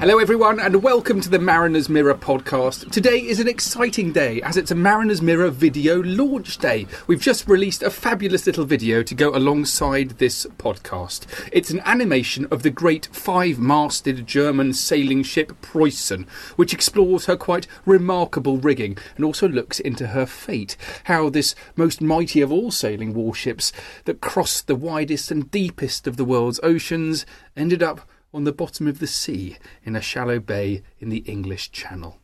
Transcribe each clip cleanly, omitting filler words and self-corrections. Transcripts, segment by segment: Hello everyone, and welcome to the Mariner's Mirror Podcast. Today is an exciting day, as it's a Mariner's Mirror video launch day. We've just released a fabulous little video to go alongside this podcast. It's an animation of the great five-masted German sailing ship Preussen, which explores her quite remarkable rigging, and also looks into her fate, how this most mighty of all sailing warships that crossed the widest and deepest of the world's oceans ended up on the bottom of the sea in a shallow bay in the English Channel.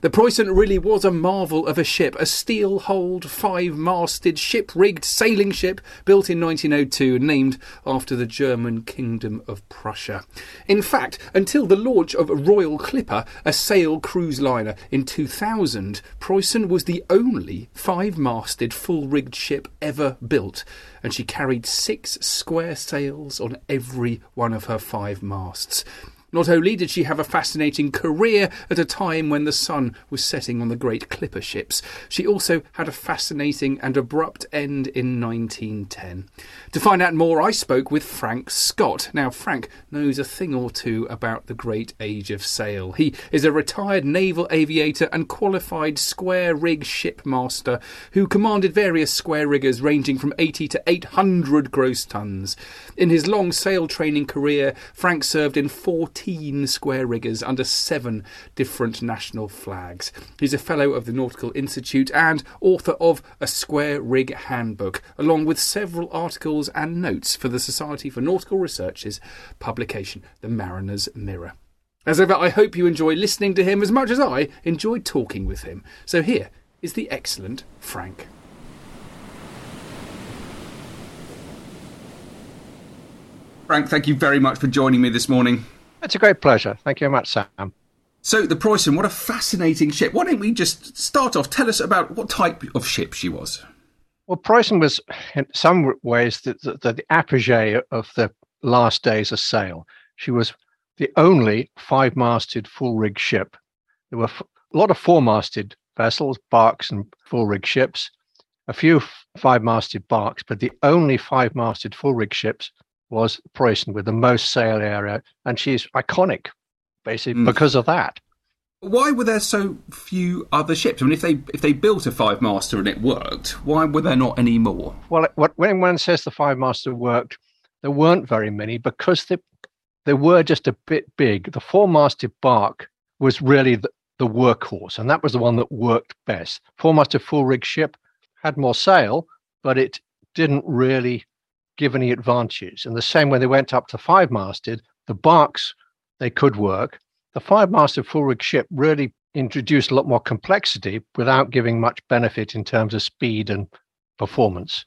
The Preussen really was a marvel of a ship, a steel-hulled, five-masted, ship-rigged sailing ship built in 1902 and named after the German Kingdom of Prussia. In fact, until the launch of Royal Clipper, a sail cruise liner, in 2000, Preussen was the only five-masted, full-rigged ship ever built, and she carried six square sails on every one of her five masts. Not only did she have a fascinating career at a time when the sun was setting on the great clipper ships, she also had a fascinating and abrupt end in 1910. To find out more, I spoke with Frank Scott. Now, Frank knows a thing or two about the great age of sail. He is a retired naval aviator and qualified square rig shipmaster who commanded various square riggers ranging from 80 to 800 gross tons. In his long sail training career, Frank served in 14 square riggers under 7 different national flags. He's a fellow of the Nautical Institute and author of A Square Rig Handbook, along with several articles and notes for the Society for Nautical Research's publication, The Mariner's Mirror. As ever, I hope you enjoy listening to him as much as I enjoyed talking with him. So here is the excellent Frank. Frank, thank you very much for joining me this morning. It's a great pleasure. Thank you very much, Sam. So the Preussen, what a fascinating ship. Why don't we just start off? Tell us about what type of ship she was. Well, Preussen was, in some ways, the apogee of the last days of sail. She was the only five-masted full-rigged ship. There were a lot of four-masted vessels, barques and full-rigged ships, a few five-masted barques, but the only five-masted full-rigged ships was Preussen, with the most sail area, and she's iconic, basically, because of that. Why were there so few other ships? I mean, if they built a five-master and it worked, why were there not any more? Well, when one says the five-master worked, there weren't very many because they were just a bit big. The four-masted barque was really the workhorse, and that was the one that worked best. Four-masted full-rigged ship had more sail, but it didn't really give any advantages. And the same when they went up to five-masted, the barques, they could work. The five-masted full-rigged ship really introduced a lot more complexity without giving much benefit in terms of speed and performance.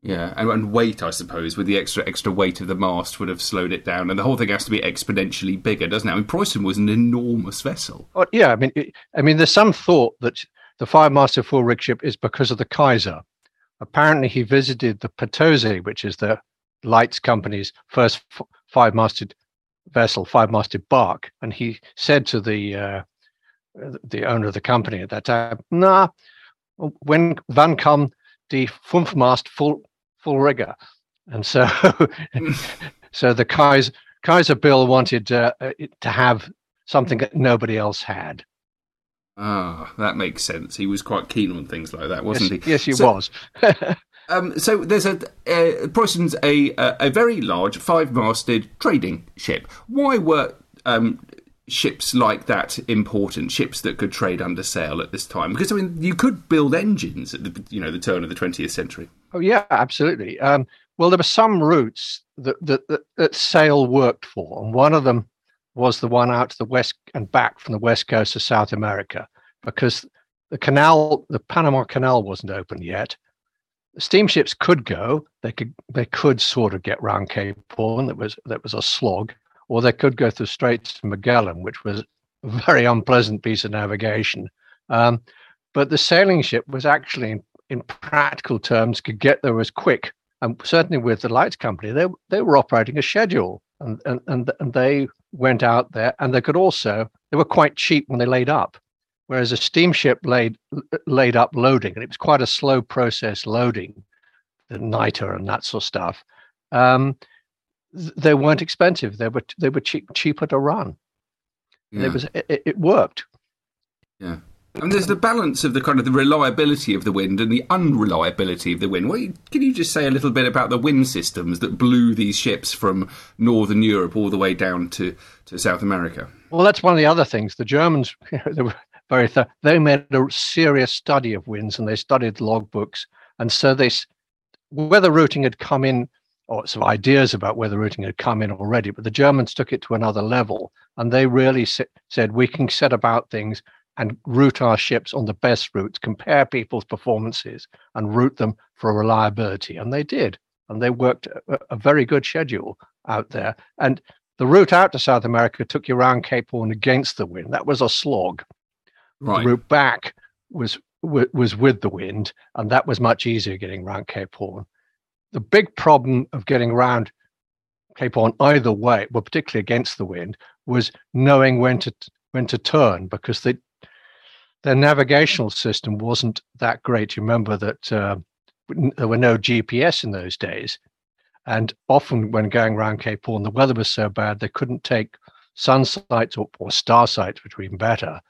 Yeah, and weight, I suppose, with the extra weight of the mast would have slowed it down. And the whole thing has to be exponentially bigger, doesn't it? I mean, Preussen was an enormous vessel. Well, yeah, I mean, there's some thought that the five-masted full-rigged ship is because of the Kaiser. Apparently, he visited the Potosi, which is the Laeisz company's first five-masted vessel, five-masted bark, and he said to the the owner of the company at that time, nah, wann kam die Fünfmast full rigger? And so so the Kaiser Bill wanted to have something that nobody else had. Ah, that makes sense. He was quite keen on things like that, wasn't he? Yes, he was. So there's Preussen's a very large five-masted trading ship. Why were ships like that important? Ships that could trade under sail at this time, because I mean, you could build engines at the turn of the 20th century. Oh yeah, absolutely. Well, there were some routes that sail worked for, and one of them was the one out to the west and back from the west coast of South America, because the canal, the Panama Canal, wasn't open yet. Steamships could go; they could sort of get round Cape Horn. That was a slog, or they could go through Straits of Magellan, which was a very unpleasant piece of navigation. But the sailing ship was actually, in practical terms, could get there as quick. And certainly with the Lights Company, they were operating a schedule, and they went out there, and they were quite cheap when they laid up, whereas a steamship laid up loading, and it was quite a slow process loading, the nitre and that sort of stuff. They weren't expensive; they were cheaper to run. Yeah. It worked. Yeah. And there's the balance of the kind of the reliability of the wind and the unreliability of the wind. Well, can you just say a little bit about the wind systems that blew these ships from northern Europe all the way down to South America? Well, that's one of the other things. The Germans, they were very thorough. They made a serious study of winds, and they studied log books. And so weather routing had come in, or some ideas about weather routing had come in already, but the Germans took it to another level, and they really said, we can set about things and route our ships on the best routes, compare people's performances, and route them for reliability. And they did. And they worked a very good schedule out there. And the route out to South America took you around Cape Horn against the wind. That was a slog. Right. The route back was with the wind, and that was much easier getting around Cape Horn. The big problem of getting around Cape Horn either way, well, particularly against the wind, was knowing when to turn, because their navigational system wasn't that great. You remember that there were no GPS in those days. And often when going around Cape Horn, the weather was so bad, they couldn't take sun sights or star sights, which were even better.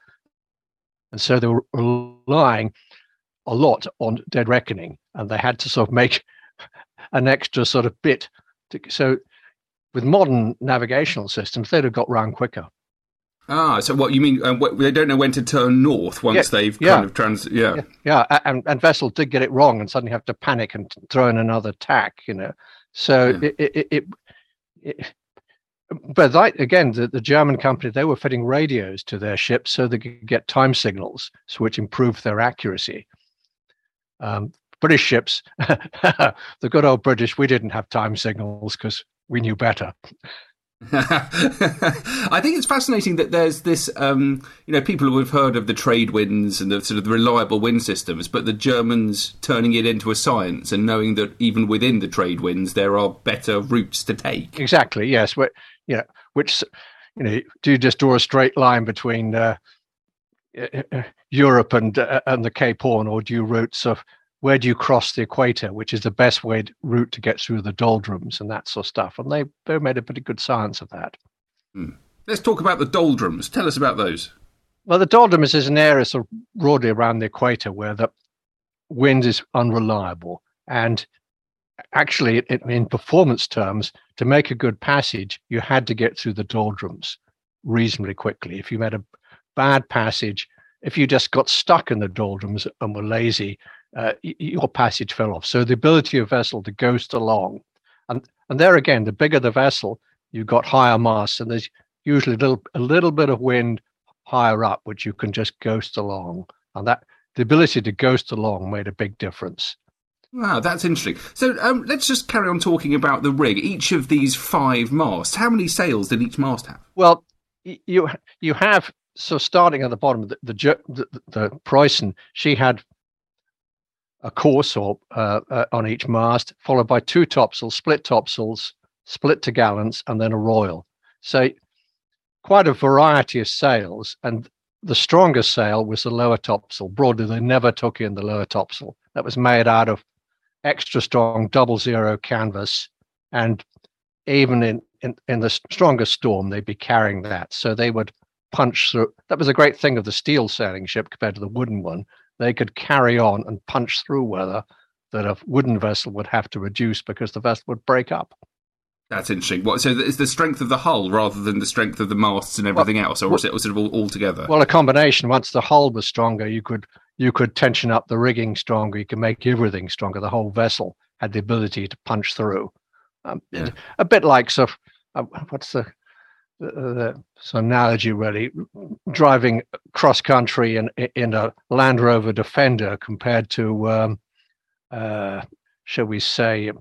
And so they were relying a lot on dead reckoning. And they had to sort of make an extra sort of bit. So with modern navigational systems, they'd have got round quicker. Ah, so what you mean? They don't know when to turn north once And vessels did get it wrong and suddenly have to panic and throw in another tack, So yeah. But again, the German company, they were fitting radios to their ships so they could get time signals, so which improved their accuracy. British ships, the good old British, we didn't have time signals because we knew better. I think it's fascinating that there's this, people who have heard of the trade winds and the sort of the reliable wind systems, but the Germans turning it into a science and knowing that even within the trade winds there are better routes to take. Exactly. Yes. Do you just draw a straight line between Europe and the Cape Horn, or do you routes of where do you cross the equator, which is the best route to get through the doldrums and that sort of stuff? And they made a pretty good science of that. Hmm. Let's talk about the doldrums. Tell us about those. Well, the doldrums is an area sort of broadly around the equator where the wind is unreliable. And actually, in performance terms, to make a good passage, you had to get through the doldrums reasonably quickly. If you made a bad passage, if you just got stuck in the doldrums and were lazy, your passage fell off. So the ability of a vessel to ghost along, and there again, the bigger the vessel, you got higher masts, and there's usually a little bit of wind higher up, which you can just ghost along, and that the ability to ghost along made a big difference. Wow, that's interesting. So let's just carry on talking about the rig. Each of these five masts, how many sails did each mast have? Well, you have, so starting at the bottom, the Preussen, she had a course on each mast, followed by two topsails, split to gallants, and then a royal. So quite a variety of sails, and the strongest sail was the lower topsail. Broadly, they never took in the lower topsail. That was made out of extra strong 00 canvas, and even in the strongest storm, they'd be carrying that. So they would punch through. That was a great thing of the steel sailing ship compared to the wooden one. They could carry on and punch through weather that a wooden vessel would have to reduce because the vessel would break up. That's interesting. What, so it's the strength of the hull rather than the strength of the masts and everything else, or was it sort of all together? Well, a combination. Once the hull was stronger, you could tension up the rigging stronger. You could make everything stronger. The whole vessel had the ability to punch through. A bit like what's the analogy really? Driving cross country in a Land Rover Defender compared to shall we say,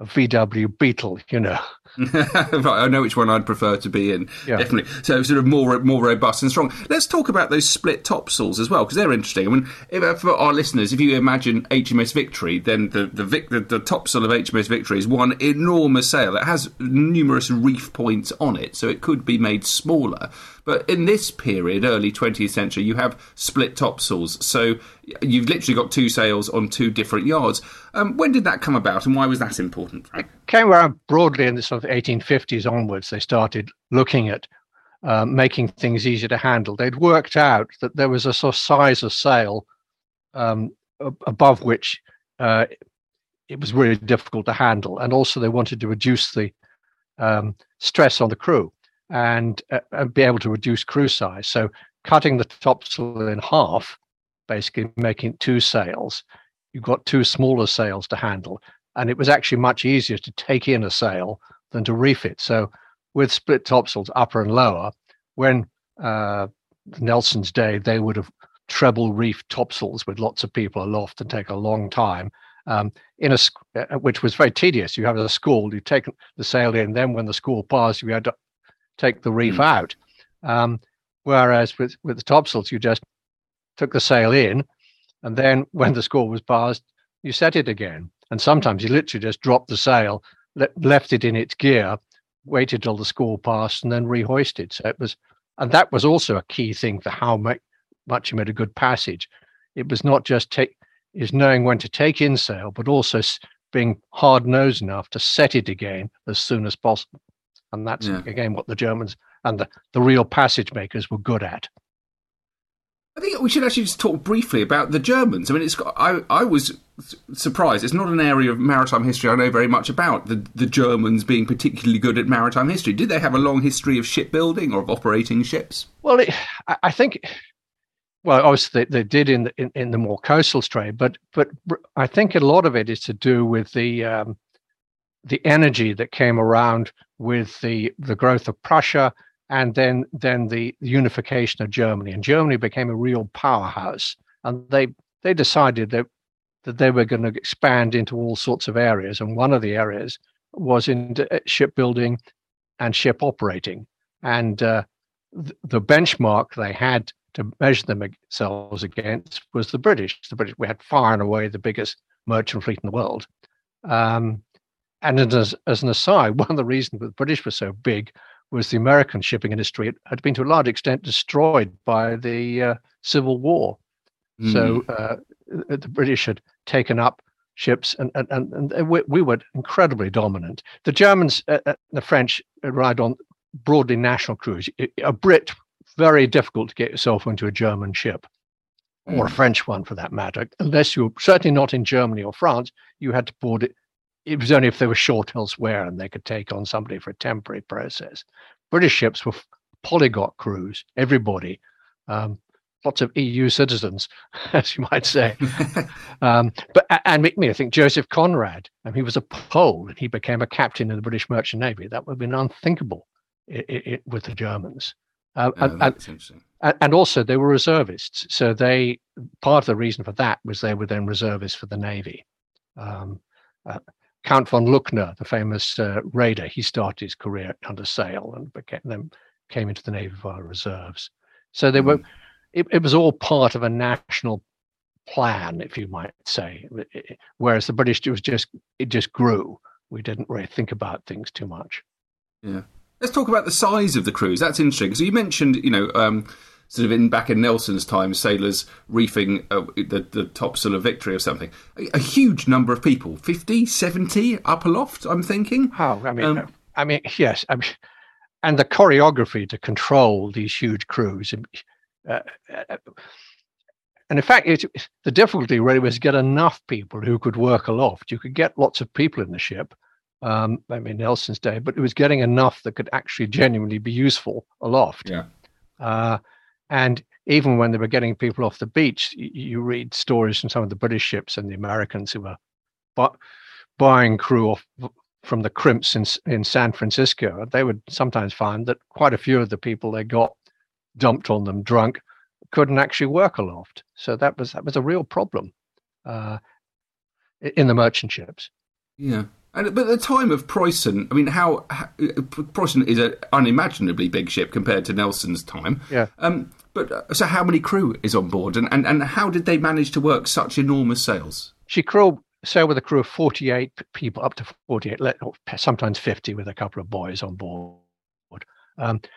a VW Beetle, you know. Right, I know which one I'd prefer to be in, definitely. So sort of more robust and strong. Let's talk about those split topsails as well, because they're interesting. I mean, for our listeners, if you imagine HMS Victory, then the topsail of HMS Victory is one enormous sail. It has numerous reef points on it, so it could be made smaller. But in this period, early 20th century, you have split topsails. So you've literally got two sails on two different yards. When did that come about and why was that important, Frank? It came around broadly in the sort of 1850s onwards. They started looking at making things easier to handle. They'd worked out that there was a sort of size of sail above which it was really difficult to handle. And also they wanted to reduce the stress on the crew. And be able to reduce crew size. So cutting the topsail in half, basically making two sails, you've got two smaller sails to handle. And it was actually much easier to take in a sail than to reef it. So with split topsails, upper and lower, when Nelson's day, they would have treble reefed topsails with lots of people aloft and take a long time. Which was very tedious. You have a squall, you take the sail in, then when the squall passed, you had to take the reef out. Whereas with the topsails, you just took the sail in, and then when the squall was passed, you set it again. And sometimes you literally just dropped the sail, left it in its gear, waited till the squall passed, and then rehoisted. So it was, and that was also a key thing for how much you made a good passage. It was not just knowing when to take in sail, but also being hard-nosed enough to set it again as soon as possible. And that's, again, what the Germans and the real passage makers were good at. I think we should actually just talk briefly about the Germans. I mean, I was surprised. It's not an area of maritime history I know very much about, the Germans being particularly good at maritime history. Did they have a long history of shipbuilding or of operating ships? Well, I think, obviously they did in the more coastal trade, but I think a lot of it is to do with the energy that came around with the growth of Prussia and then the unification of Germany. And Germany became a real powerhouse. And they decided that they were going to expand into all sorts of areas. And one of the areas was in shipbuilding and ship operating. And the benchmark they had to measure themselves against was the British. The British, we had far and away the biggest merchant fleet in the world. And as an aside, one of the reasons that the British were so big was the American shipping industry had been to a large extent destroyed by the Civil War. Mm. So the British had taken up ships and we were incredibly dominant. The Germans and the French arrived on broadly national crews. A Brit, very difficult to get yourself into a German ship or a French one for that matter. Unless you were certainly not in Germany or France, you had to board it. It was only if they were short elsewhere and they could take on somebody for a temporary process. British ships were polyglot crews, everybody, lots of EU citizens, as you might say. I think Joseph Conrad, he was a Pole and he became a captain in the British Merchant Navy. That would have been unthinkable with the Germans. That's interesting. And also they were reservists. So part of the reason for that was they were then reservists for the Navy. Count von Luckner, the famous raider, he started his career under sail and then came into the Navy via reserves. So they were. It was all part of a national plan, if you might say. Whereas the British just grew. We didn't really think about things too much. Yeah, let's talk about the size of the crews. That's interesting. So you mentioned, sort of back in Nelson's time, sailors reefing the topsail of Victory or something. A huge number of people, 50, 70 up aloft, I'm thinking. Oh, I mean, yes. I mean, and the choreography to control these huge crews. And in fact, the difficulty really was to get enough people who could work aloft. You could get lots of people in the ship, Nelson's day, but it was getting enough that could actually genuinely be useful aloft. Yeah. And even when they were getting people off the beach, you read stories from some of the British ships and the Americans who were buying crew off from the crimps in San Francisco. They would sometimes find that quite a few of the people they got dumped on them drunk couldn't actually work aloft. So that was a real problem in the merchant ships. Yeah. And, but at the time of Preussen, I mean, how Preussen is an unimaginably big ship compared to Nelson's time. Yeah. So how many crew is on board, and how did they manage to work such enormous sails? She sailed with a crew of 48 people, up to 48, sometimes 50 with a couple of boys on board.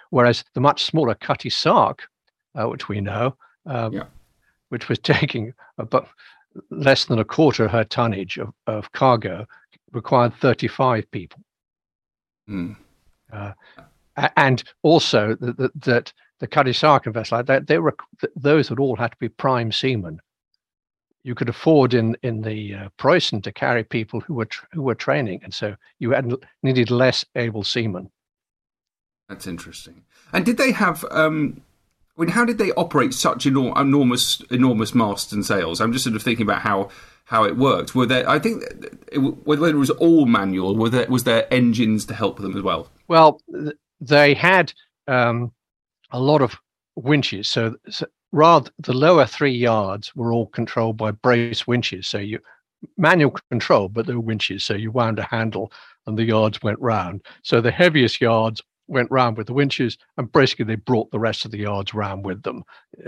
Whereas the much smaller Cutty Sark, which we know, which was taking about less than a quarter of her tonnage of cargo, required 35 people. Mm. And also that the Cutty Sark and vessel like that, those would all have to be prime seamen. You could afford in the Preussen to carry people who were training, and so you needed less able seamen. That's interesting. And did they have? How did they operate such enormous masts and sails? I'm just sort of thinking about how it worked. Were there? I think whether it was all manual, was there engines to help them as well? Well, they had a lot of winches, so rather, the lower 3 yards were all controlled by brace winches. So you manual control, but they were winches. So you wound a handle and the yards went round. So the heaviest yards went round with the winches, and basically they brought the rest of the yards round with them.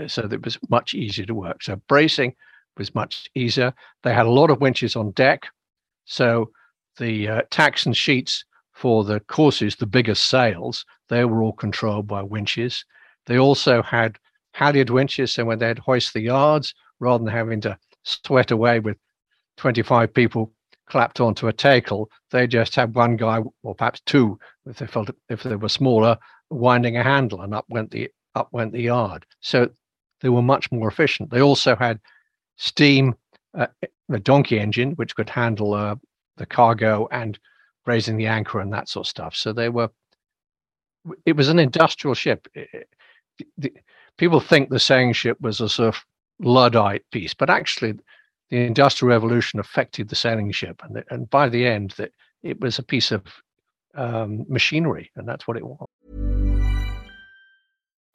So it was much easier to work. So bracing was much easier. They had a lot of winches on deck. So the tacks and sheets for the courses, the biggest sails, they were all controlled by winches. They also had halyard winches, so when they'd hoist the yards, rather than having to sweat away with 25 people clapped onto a tackle, they just had one guy, or perhaps two, if they were smaller, winding a handle, and up went the yard. So they were much more efficient. They also had steam, the donkey engine, which could handle the cargo and raising the anchor and that sort of stuff. So it was an industrial ship. People think the sailing ship was a sort of Luddite piece, but actually the Industrial Revolution affected the sailing ship. And by the end, it was a piece of machinery, and that's what it was.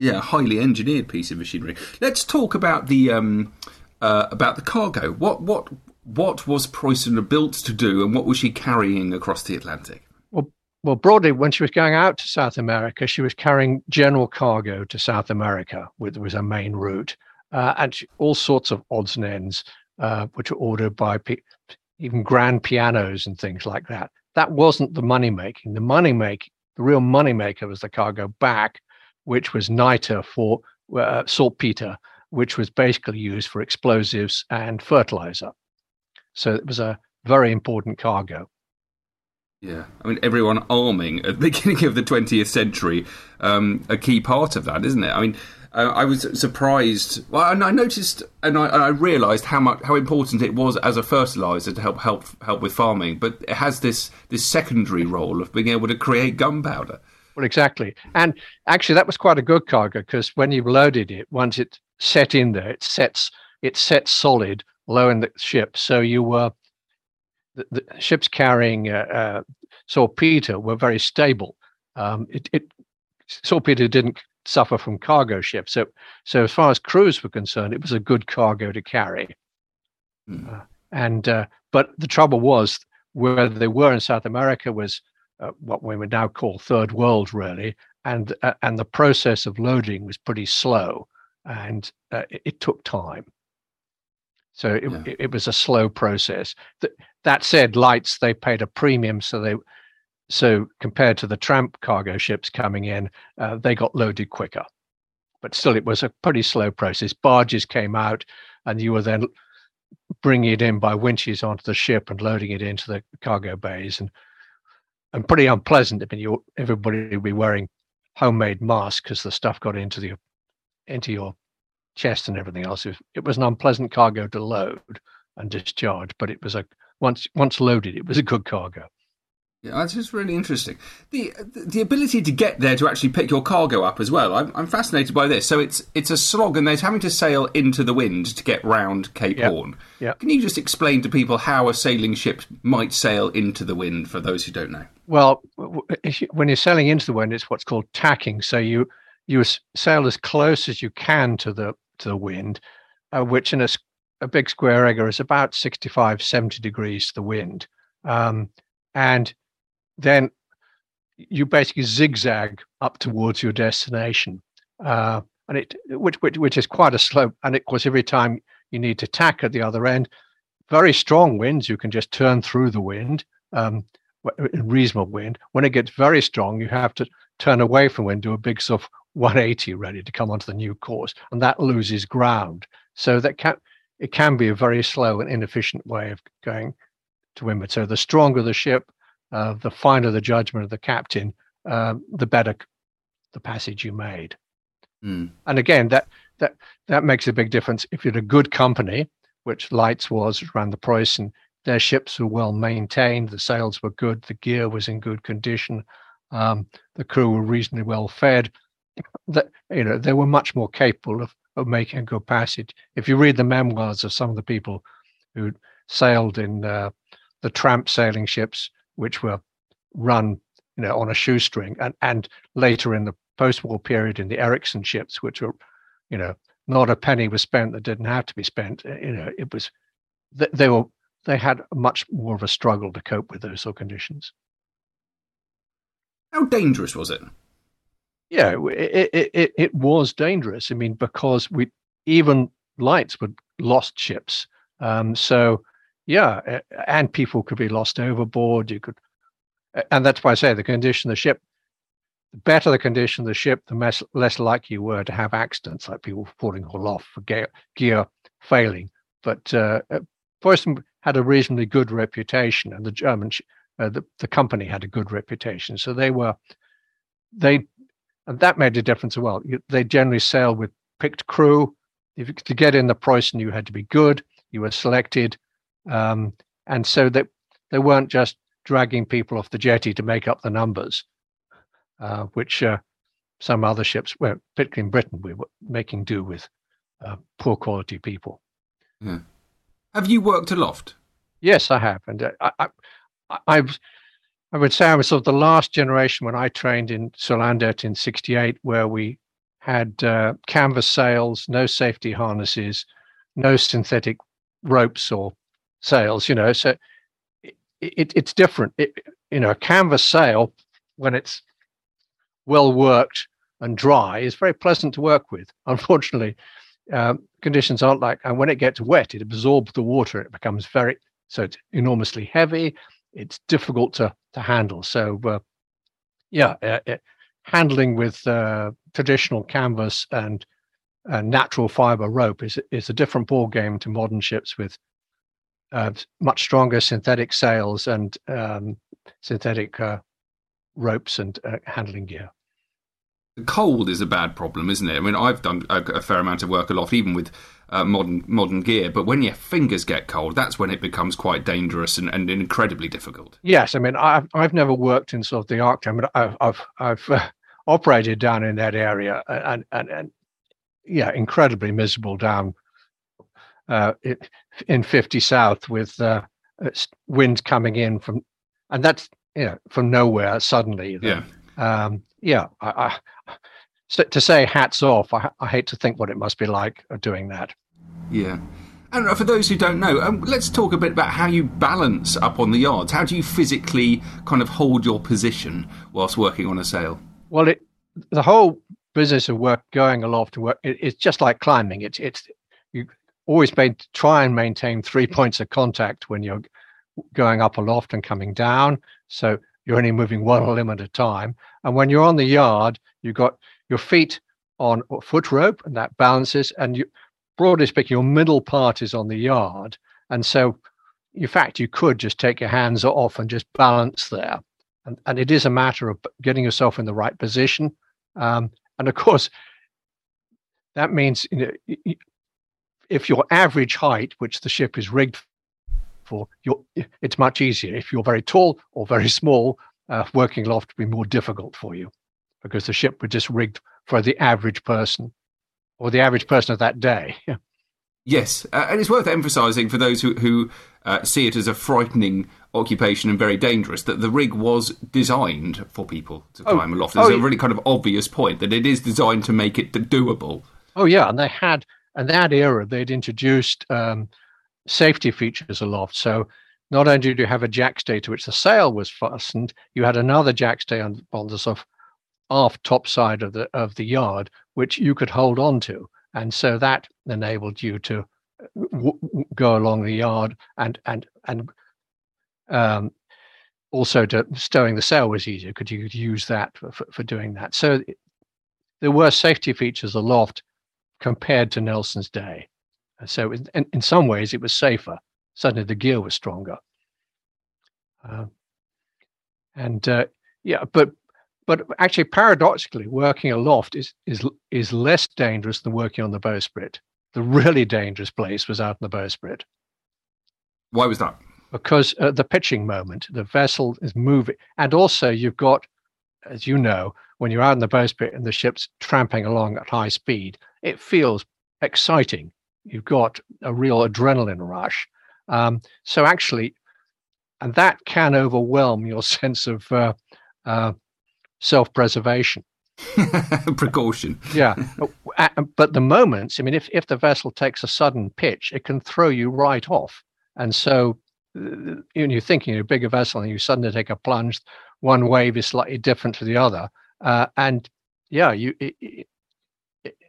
Yeah, highly engineered piece of machinery. Let's talk about the cargo. What was Preussen built to do, and what was she carrying across the Atlantic? Well, well, broadly, when she was going out to South America, she was carrying general cargo to South America, which was her main route, and all sorts of odds and ends, which were ordered by even grand pianos and things like that. That wasn't the money making. The real money maker was the cargo back, which was nitre for saltpeter, which was basically used for explosives and fertilizer. So it was a very important cargo. Yeah, I mean, everyone arming at the beginning of the 20th century, a key part of that, isn't it? I mean, I was surprised. Well, and I noticed, and I realised how important it was as a fertiliser to help with farming. But it has this secondary role of being able to create gunpowder. Well, exactly. And actually, that was quite a good cargo, because when you loaded it, once it set in there, it sets solid low in the ship. So you were. The ships carrying saltpeter were very stable. Saltpeter didn't suffer from cargo ships. So as far as crews were concerned, it was a good cargo to carry. Mm. But the trouble was, where they were in South America was what we would now call third world, really. And the process of loading was pretty slow, and it took time. So it was a slow process. That said, lights, they paid a premium. So compared to the tramp cargo ships coming in, they got loaded quicker. But still, it was a pretty slow process. Barges came out, and you were then bringing it in by winches onto the ship and loading it into the cargo bays, and pretty unpleasant. I mean, everybody would be wearing homemade masks because the stuff got into your chest and everything else. It was an unpleasant cargo to load and discharge, but it was once loaded, it was a good cargo. Yeah, that's just really interesting. The ability to get there to actually pick your cargo up as well. I'm fascinated by this. So it's a slog, and they're having to sail into the wind to get round Cape Horn. Yep. Can you just explain to people how a sailing ship might sail into the wind for those who don't know? Well, when you're sailing into the wind, it's what's called tacking. So you sail as close as you can to the wind, which in a big square rigger is about 65, 70 degrees to the wind. And then you basically zigzag up towards your destination, which is quite a slope. And of course, every time you need to tack at the other end, very strong winds, you can just turn through the wind, reasonable wind. When it gets very strong, you have to turn away from wind, do a big sort of 180 ready to come onto the new course, and that loses ground. So it can be a very slow and inefficient way of going to windward. So the stronger the ship, the finer the judgment of the captain, the better the passage you made. Mm. And again, that makes a big difference. If you're a good company, which Laeisz was around the Preussen, their ships were well maintained, the sails were good, the gear was in good condition, the crew were reasonably well fed. That, you know, they were much more capable of making a good passage. If you read the memoirs of some of the people who sailed in the tramp sailing ships, which were run, you know, on a shoestring, and later in the post-war period in the Ericsson ships, which were, you know, not a penny was spent that didn't have to be spent. You know, it was they had much more of a struggle to cope with those sort of conditions. How dangerous was it? Yeah, it was dangerous. I mean, because even Laeisz would lost ships. So, yeah, and people could be lost overboard. And that's why I say the condition of the ship, the better the condition of the ship, the less likely you were to have accidents like people falling all off for gear failing. But Preussen had a reasonably good reputation, and the German, the company had a good reputation. So and that made a difference as well. They generally sailed with picked crew. To get in the Preussen, you had to be good. You were selected. And so they weren't just dragging people off the jetty to make up the numbers, which some other ships, well, particularly in Britain, we were making do with poor quality people. Yeah. Have you worked aloft? Yes, I have. And I would say I was sort of the last generation when I trained in Solander in 1968, where we had canvas sails, no safety harnesses, no synthetic ropes or sails, you know, so it's different. A canvas sail when it's well worked and dry, is very pleasant to work with. Unfortunately, conditions aren't like, and when it gets wet, it absorbs the water. It becomes very, so it's enormously heavy. It's difficult to handle. So, handling with traditional canvas and natural fiber rope is a different ball game to modern ships with much stronger synthetic sails and synthetic ropes and handling gear. Cold is a bad problem, isn't it? I mean, I've done a fair amount of work aloft, even with modern gear, but when your fingers get cold, that's when it becomes quite dangerous and incredibly difficult. Yes, I mean, I've never worked in sort of the Arctic. I mean, I've operated down in that area, and yeah, incredibly miserable down in 50 south with wind coming in from, and that's, you know, from nowhere suddenly. Then, yeah. To say hats off, I hate to think what it must be like of doing that. Yeah. And for those who don't know, let's talk a bit about how you balance up on the yards. How do you physically kind of hold your position whilst working on a sail? Well, the whole business of going aloft and work, it's just like climbing. It's you always try and maintain 3 points of contact when you're going up aloft and coming down. So you're only moving one limb at a time. And when you're on the yard, you've got your feet on a foot rope, and that balances. And you, broadly speaking, your middle part is on the yard. And so, in fact, you could just take your hands off and just balance there. And it is a matter of getting yourself in the right position. And of course, that means, you know, if your average height, which the ship is rigged for, it's much easier. If you're very tall or very small, working aloft would be more difficult for you, because the ship was just rigged for the average person, or the average person of that day. Yeah. Yes, and it's worth emphasising for those who see it as a frightening occupation and very dangerous, that the rig was designed for people to climb aloft. It's a really kind of obvious point that it is designed to make it doable. Oh yeah, and they had, in that era, they'd introduced safety features aloft. So not only did you have a jackstay to which the sail was fastened, you had another jackstay on the sort of aft top side of the yard, which you could hold on to, and so that enabled you to go along the yard, and also to stowing the sail was easier because you could use that for doing that. So there were safety features aloft compared to Nelson's day. So in some ways, it was safer. Suddenly, the gear was stronger. But actually, paradoxically, working aloft is less dangerous than working on the bowsprit. The really dangerous place was out in the bowsprit. Why was that? Because the pitching moment, the vessel is moving. And also, you've got, as you know, when you're out in the bowsprit and the ship's tramping along at high speed, it feels exciting. You've got a real adrenaline rush. So actually, and that can overwhelm your sense of self-preservation. Precaution. Yeah. But the moments, I mean, if the vessel takes a sudden pitch, it can throw you right off. And so you're thinking you're a bigger vessel and you suddenly take a plunge, one wave is slightly different to the other.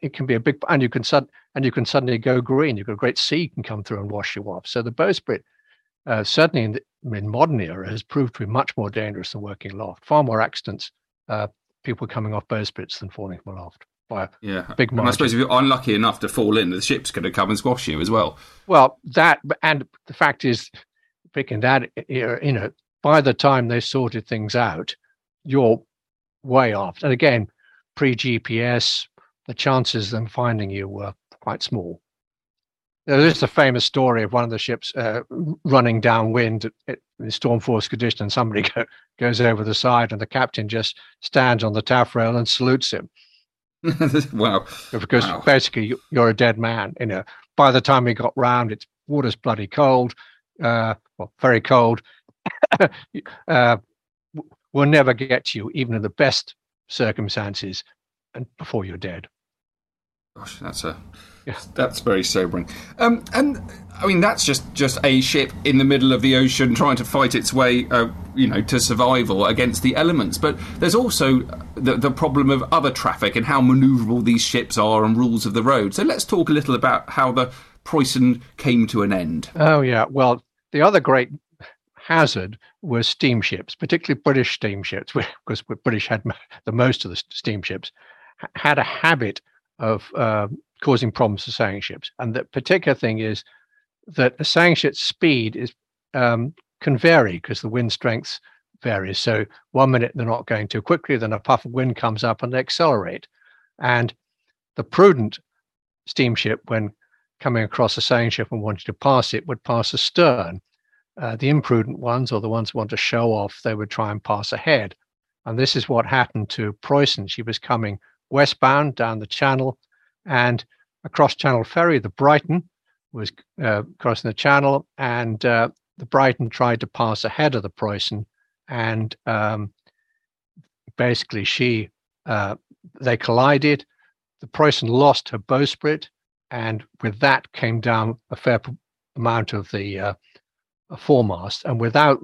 It can be a big, and you can suddenly go green. You've got a great sea can come through and wash you off. So the bowsprit, certainly in modern era, has proved to be much more dangerous than working aloft. Far more accidents, people coming off bowsprits than falling from aloft by a big margin. And I suppose if you're unlucky enough to fall in, the ship's going to come and squash you as well. Well, that, and the fact is, picking that, you know, by the time they sorted things out, you're way off. And again, pre-GPS. The chances of them finding you were quite small. There is a famous story of one of the ships running downwind in storm force condition, and somebody goes over the side, and the captain just stands on the taffrail and salutes him. Wow! Because basically you're a dead man. You know, by the time we got round, it's water's bloody cold, very cold. We'll never get you, even in the best circumstances, and before you're dead. Gosh, that's very sobering. And I mean, that's just a ship in the middle of the ocean trying to fight its way, to survival against the elements. But there's also the problem of other traffic and how manoeuvrable these ships are and rules of the road. So let's talk a little about how the Preussen came to an end. Oh, yeah. Well, the other great hazard was steamships, particularly British steamships, because British had the most of the steamships, had a habit of causing problems to sailing ships. And the particular thing is that a sailing ship's speed can vary because the wind strength varies. So 1 minute they're not going too quickly, then a puff of wind comes up and they accelerate. And the prudent steamship, when coming across a sailing ship and wanting to pass it, would pass astern. The imprudent ones, or the ones who want to show off, they would try and pass ahead. And this is what happened to Preussen. She was coming westbound down the channel, and a cross-channel ferry, the Brighton, was crossing the channel, and the Brighton tried to pass ahead of the Preussen, and basically they collided. The Preussen lost her bowsprit, and with that came down a fair amount of the foremast, and without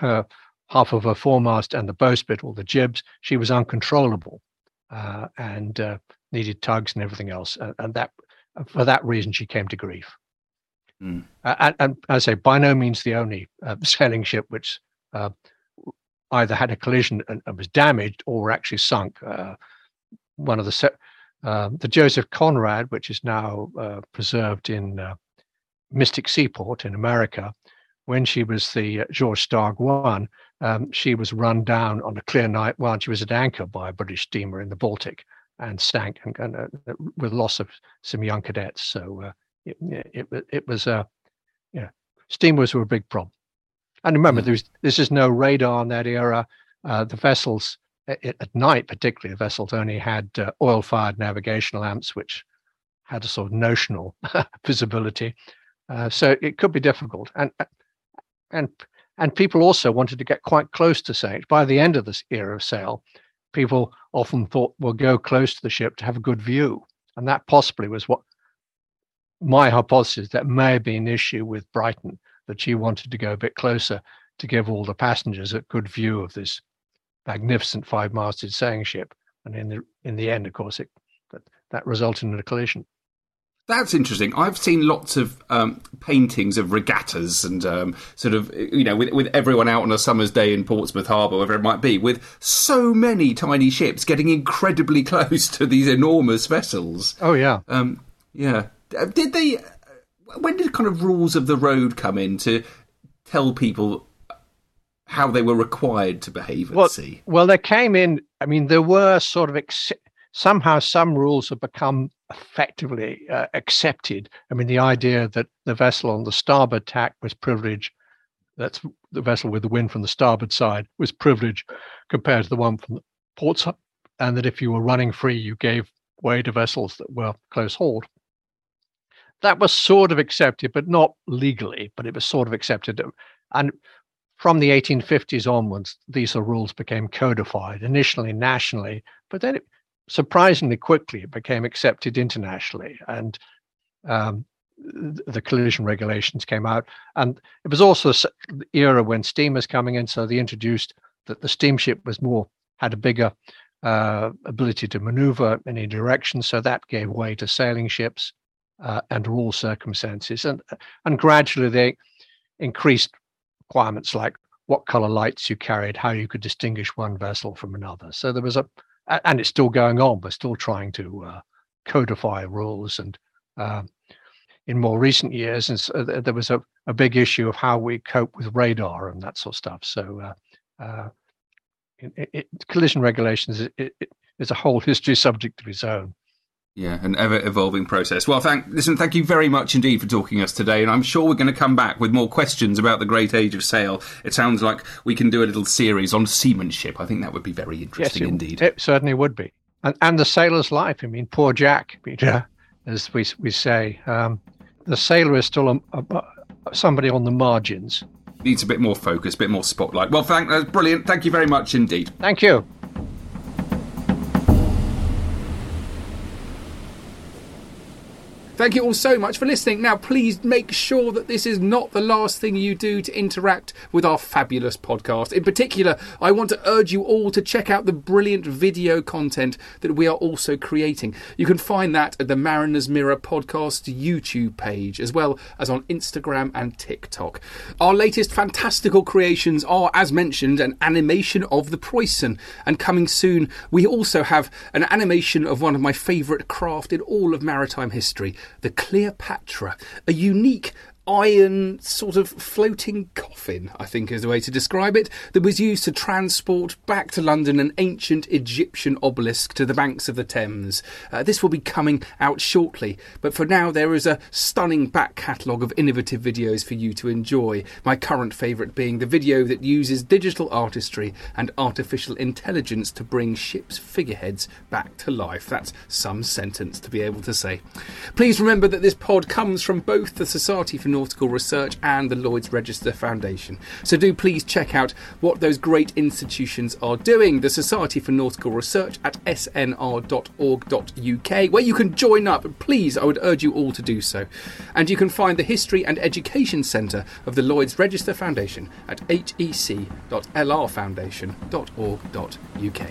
her half of her foremast and the bowsprit or the jibs, she was uncontrollable and needed tugs and everything else. And that, for that reason, she came to grief. Mm. And I say, by no means the only sailing ship which either had a collision and was damaged or actually sunk. One of the Joseph Conrad, which is now preserved in Mystic Seaport in America, when she was the George Starck one, she was run down on a clear night while she was at anchor by a British steamer in the Baltic and sank, and with loss of some young cadets. So it was steamers were a big problem. And remember, this is no radar in that era. The vessels at night, particularly, the vessels only had oil-fired navigation lamps, which had a sort of notional visibility. So it could be difficult, and people also wanted to get quite close to sail. By the end of this era of sail, people often thought, "We'll go close to the ship to have a good view," and that possibly was what my hypothesis. That may have been an issue with Brighton, that she wanted to go a bit closer to give all the passengers a good view of this magnificent five-masted sailing ship. And in the end, of course, that resulted in a collision. That's interesting. I've seen lots of paintings of regattas and with everyone out on a summer's day in Portsmouth Harbour, wherever it might be, with so many tiny ships getting incredibly close to these enormous vessels. Oh, yeah. When did kind of rules of the road come in to tell people how they were required to behave at sea? Well, they came in, I mean, there were sort of somehow some rules have become effectively accepted. I mean, the idea that the vessel on the starboard tack was privilege, that's the vessel with the wind from the starboard side, was privilege compared to the one from the port side, and that if you were running free, you gave way to vessels that were close-hauled. That was sort of accepted, but not legally, but it was sort of accepted. And from the 1850s onwards, these rules became codified, initially nationally, but then surprisingly quickly, it became accepted internationally, and the collision regulations came out. And it was also the era when steamers coming in, so they introduced that the steamship had a bigger ability to manoeuvre in any direction, so that gave way to sailing ships under all circumstances. And gradually they increased requirements like what colour lights you carried, how you could distinguish one vessel from another. So there was and it's still going on. We're still trying to codify rules. And in more recent years, and so there was a big issue of how we cope with radar and that sort of stuff. So collision regulations is a whole history subject of its own. Yeah, an ever-evolving process. Well, thank you very much indeed for talking to us today, and I'm sure we're going to come back with more questions about the great age of sail. It sounds like we can do a little series on seamanship. I think that would be very interesting indeed. It certainly would be. And the sailor's life. I mean, poor Jack, as we say. The sailor is still somebody on the margins. Needs a bit more focus, a bit more spotlight. Well, that's brilliant. Thank you very much indeed. Thank you. Thank you all so much for listening. Now, please make sure that this is not the last thing you do to interact with our fabulous podcast. In particular, I want to urge you all to check out the brilliant video content that we are also creating. You can find that at the Mariner's Mirror Podcast YouTube page, as well as on Instagram and TikTok. Our latest fantastical creations are, as mentioned, an animation of the Preussen. And coming soon, we also have an animation of one of my favourite craft in all of maritime history, the Cleopatra, a unique iron sort of floating coffin, I think is the way to describe it, that was used to transport back to London an ancient Egyptian obelisk to the banks of the Thames. This will be coming out shortly, but for now there is a stunning back catalogue of innovative videos for you to enjoy, my current favourite being the video that uses digital artistry and artificial intelligence to bring ships' figureheads back to life. That's some sentence to be able to say. Please remember that this pod comes from both the Society for Nautical Research and the Lloyd's Register Foundation. So do please check out what those great institutions are doing. The Society for Nautical Research at snr.org.uk, where you can join up. Please, I would urge you all to do so. And you can find the History and Education Centre of the Lloyd's Register Foundation at hec.lrfoundation.org.uk.